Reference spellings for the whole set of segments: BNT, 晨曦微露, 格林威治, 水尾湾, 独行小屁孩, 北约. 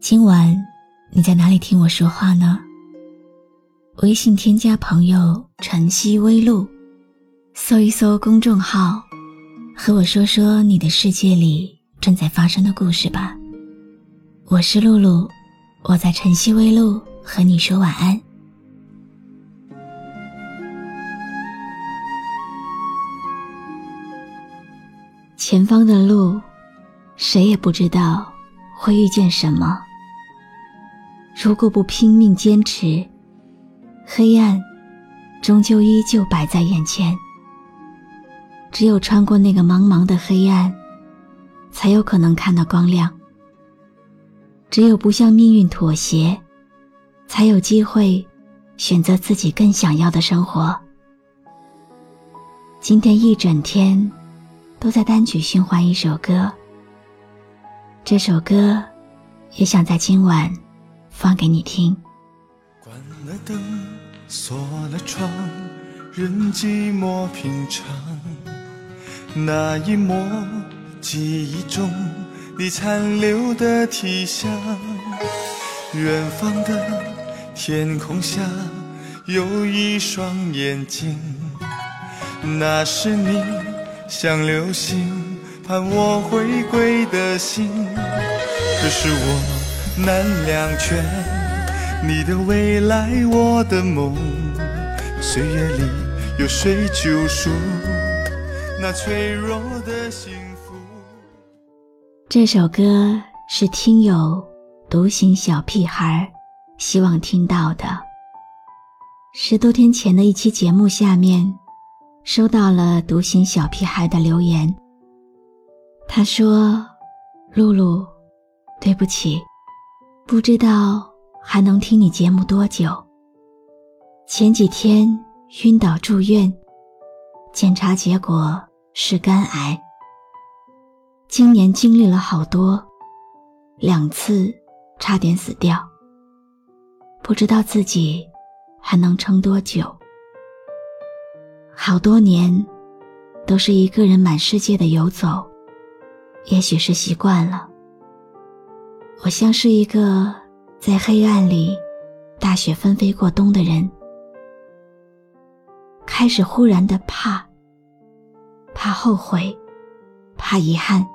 今晚你在哪里听我说话呢？微信添加朋友晨曦微露，搜一搜公众号，和我说说你的世界里正在发生的故事吧。我是露露，我在晨曦微露和你说晚安。前方的路，谁也不知道会遇见什么。如果不拼命坚持，黑暗终究依旧摆在眼前。只有穿过那个茫茫的黑暗，才有可能看到光亮。只有不向命运妥协，才有机会选择自己更想要的生活。今天一整天都在单曲循环一首歌，这首歌也想在今晚放给你听。关了灯，锁了窗，人寂寞平常。那一抹记忆中你残留的体香，远方的天空下有一双眼睛，那是你像流星盼我回归的心。可是我难两全，你的未来我的梦，岁月里有谁救赎那脆弱的幸福。这首歌是听友独行小屁孩希望听到的。10多天前的一期节目下面，收到了独行小屁孩的留言。他说，露露，对不起，不知道还能听你节目多久。前几天晕倒住院，检查结果是肝癌。今年经历了好多，2次差点死掉，不知道自己还能撑多久。好多年都是一个人满世界的游走，也许是习惯了，我像是一个在黑暗里大雪纷飞过冬的人，开始忽然的怕后悔，怕遗憾，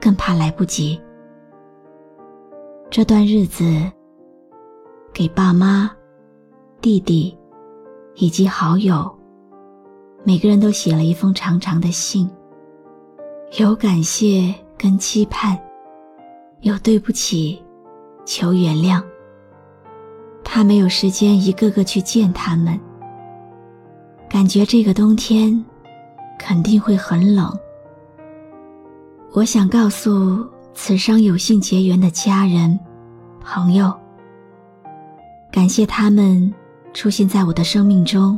更怕来不及。这段日子给爸妈、弟弟以及好友，每个人都写了一封长长的信，有感谢跟期盼，有对不起求原谅，怕没有时间一个个去见他们。感觉这个冬天肯定会很冷，我想告诉此生有幸结缘的家人朋友，感谢他们出现在我的生命中，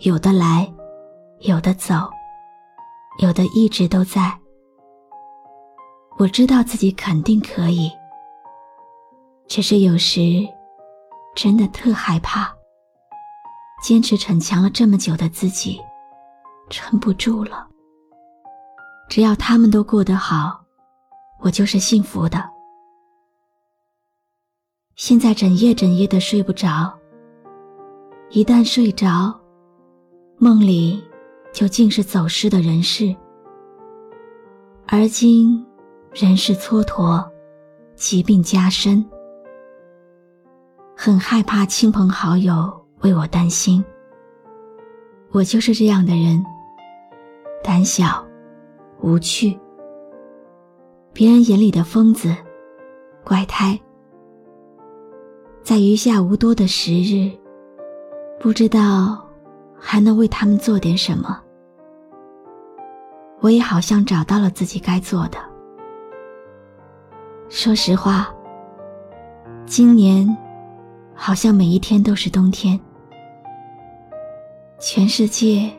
有的来，有的走，有的一直都在。我知道自己肯定可以，只是有时真的特害怕，坚持逞强了这么久的自己撑不住了。只要他们都过得好，我就是幸福的。现在整夜的睡不着，一旦睡着，梦里就尽是走失的人世。而今人世蹉跎，疾病加深，很害怕亲朋好友为我担心。我就是这样的人，胆小无趣，别人眼里的疯子怪胎。在余下无多的时日，不知道还能为他们做点什么。我也好像找到了自己该做的，说实话，今年好像每一天都是冬天，全世界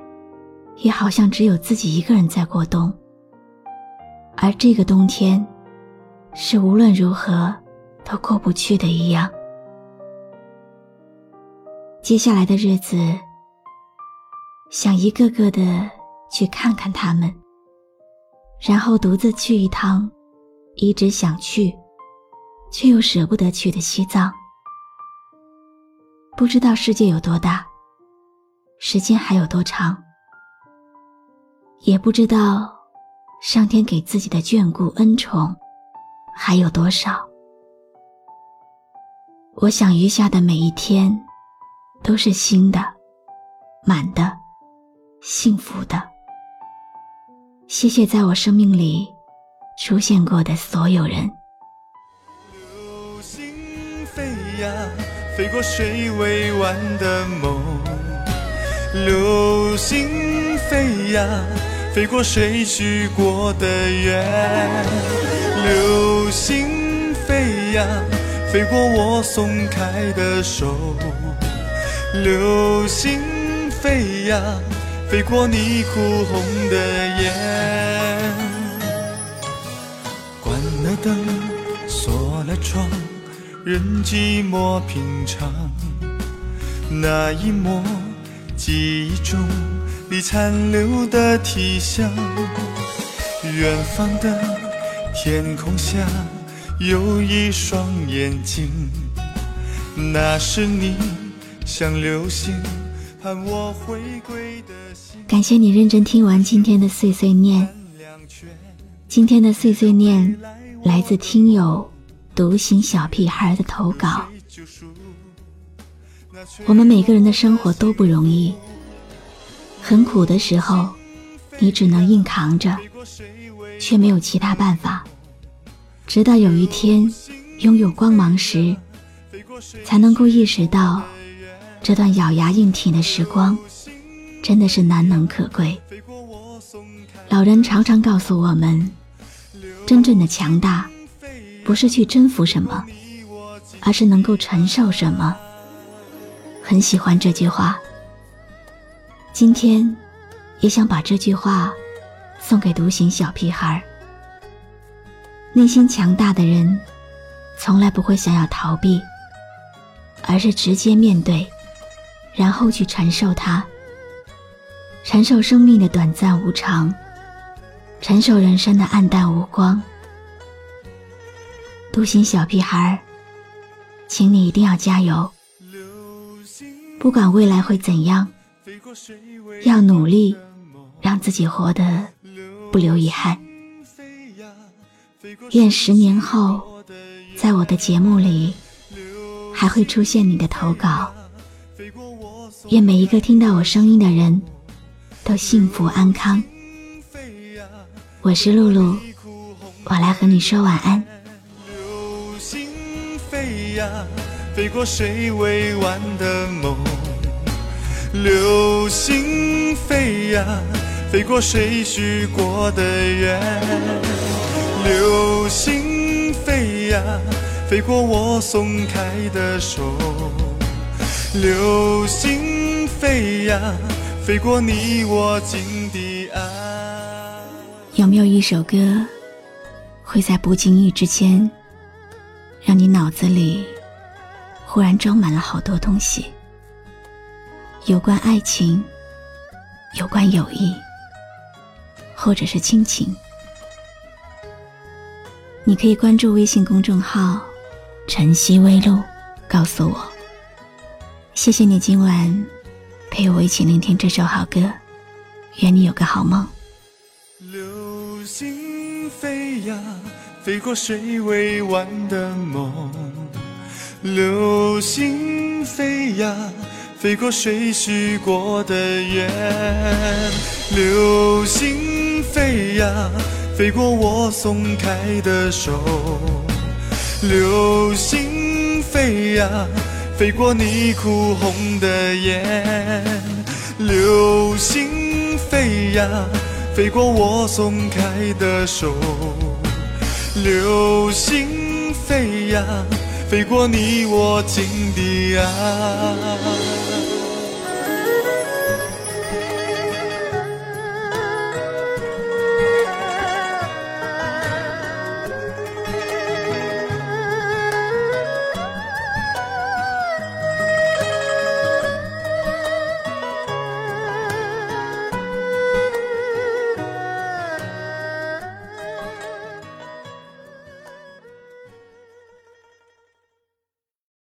也好像只有自己一个人在过冬，而这个冬天是无论如何都过不去的一样。接下来的日子，想一个个的去看看他们，然后独自去一趟一直想去却又舍不得去的西藏。不知道世界有多大，时间还有多长，也不知道上天给自己的眷顾恩宠还有多少。我想余下的每一天都是新的、满的、幸福的。谢谢在我生命里出现过的所有人。流星飞呀，飞过水尾湾的梦。流星飞呀，飞过谁许过的愿。流星飞呀，飞过我松开的手。流星飞呀，飞过你哭红的眼。关了灯，锁了窗，人寂寞品尝那一抹记忆中你残留的体香。远方的天空下有一双眼睛，那是你像流星盼我回归的心。感谢你认真听完今天的碎碎念。今天的碎碎念来自听友独行小屁孩的投稿。我们每个人的生活都不容易，很苦的时候你只能硬扛着，却没有其他办法，直到有一天拥有光芒时，才能够意识到这段咬牙硬挺的时光真的是难能可贵。老人常常告诉我们，真正的强大不是去征服什么，而是能够承受什么。很喜欢这句话，今天也想把这句话送给独行小屁孩。内心强大的人从来不会想要逃避，而是直接面对，然后去承受它，承受生命的短暂无常，承受人生的暗淡无光。独行小屁孩，请你一定要加油，不管未来会怎样，要努力让自己活得不留遗憾。愿10年后在我的节目里还会出现你的投稿，愿每一个听到我声音的人都幸福安康。我是露露，我来和你说晚安。流星飞呀，飞过谁未完的梦。流星飞呀，飞过谁许过的愿。流星飞呀，飞过我松开的手。流星飞呀，飞过你我紧的爱。有没有一首歌会在不经意之间让你脑子里忽然装满了好多东西，有关爱情，有关友谊，或者是亲情。你可以关注微信公众号晨曦微露告诉我。谢谢你今晚陪我一起聆听这首好歌，愿你有个好梦。流星飞呀，飞过谁未完的梦。流星飞呀，飞过谁许过的愿。流星飞呀，飞过我松开的手。流星飞呀，飞过你哭红的眼。流星飞呀，飞过我松开的手。流星飞呀，飞过你我心底啊。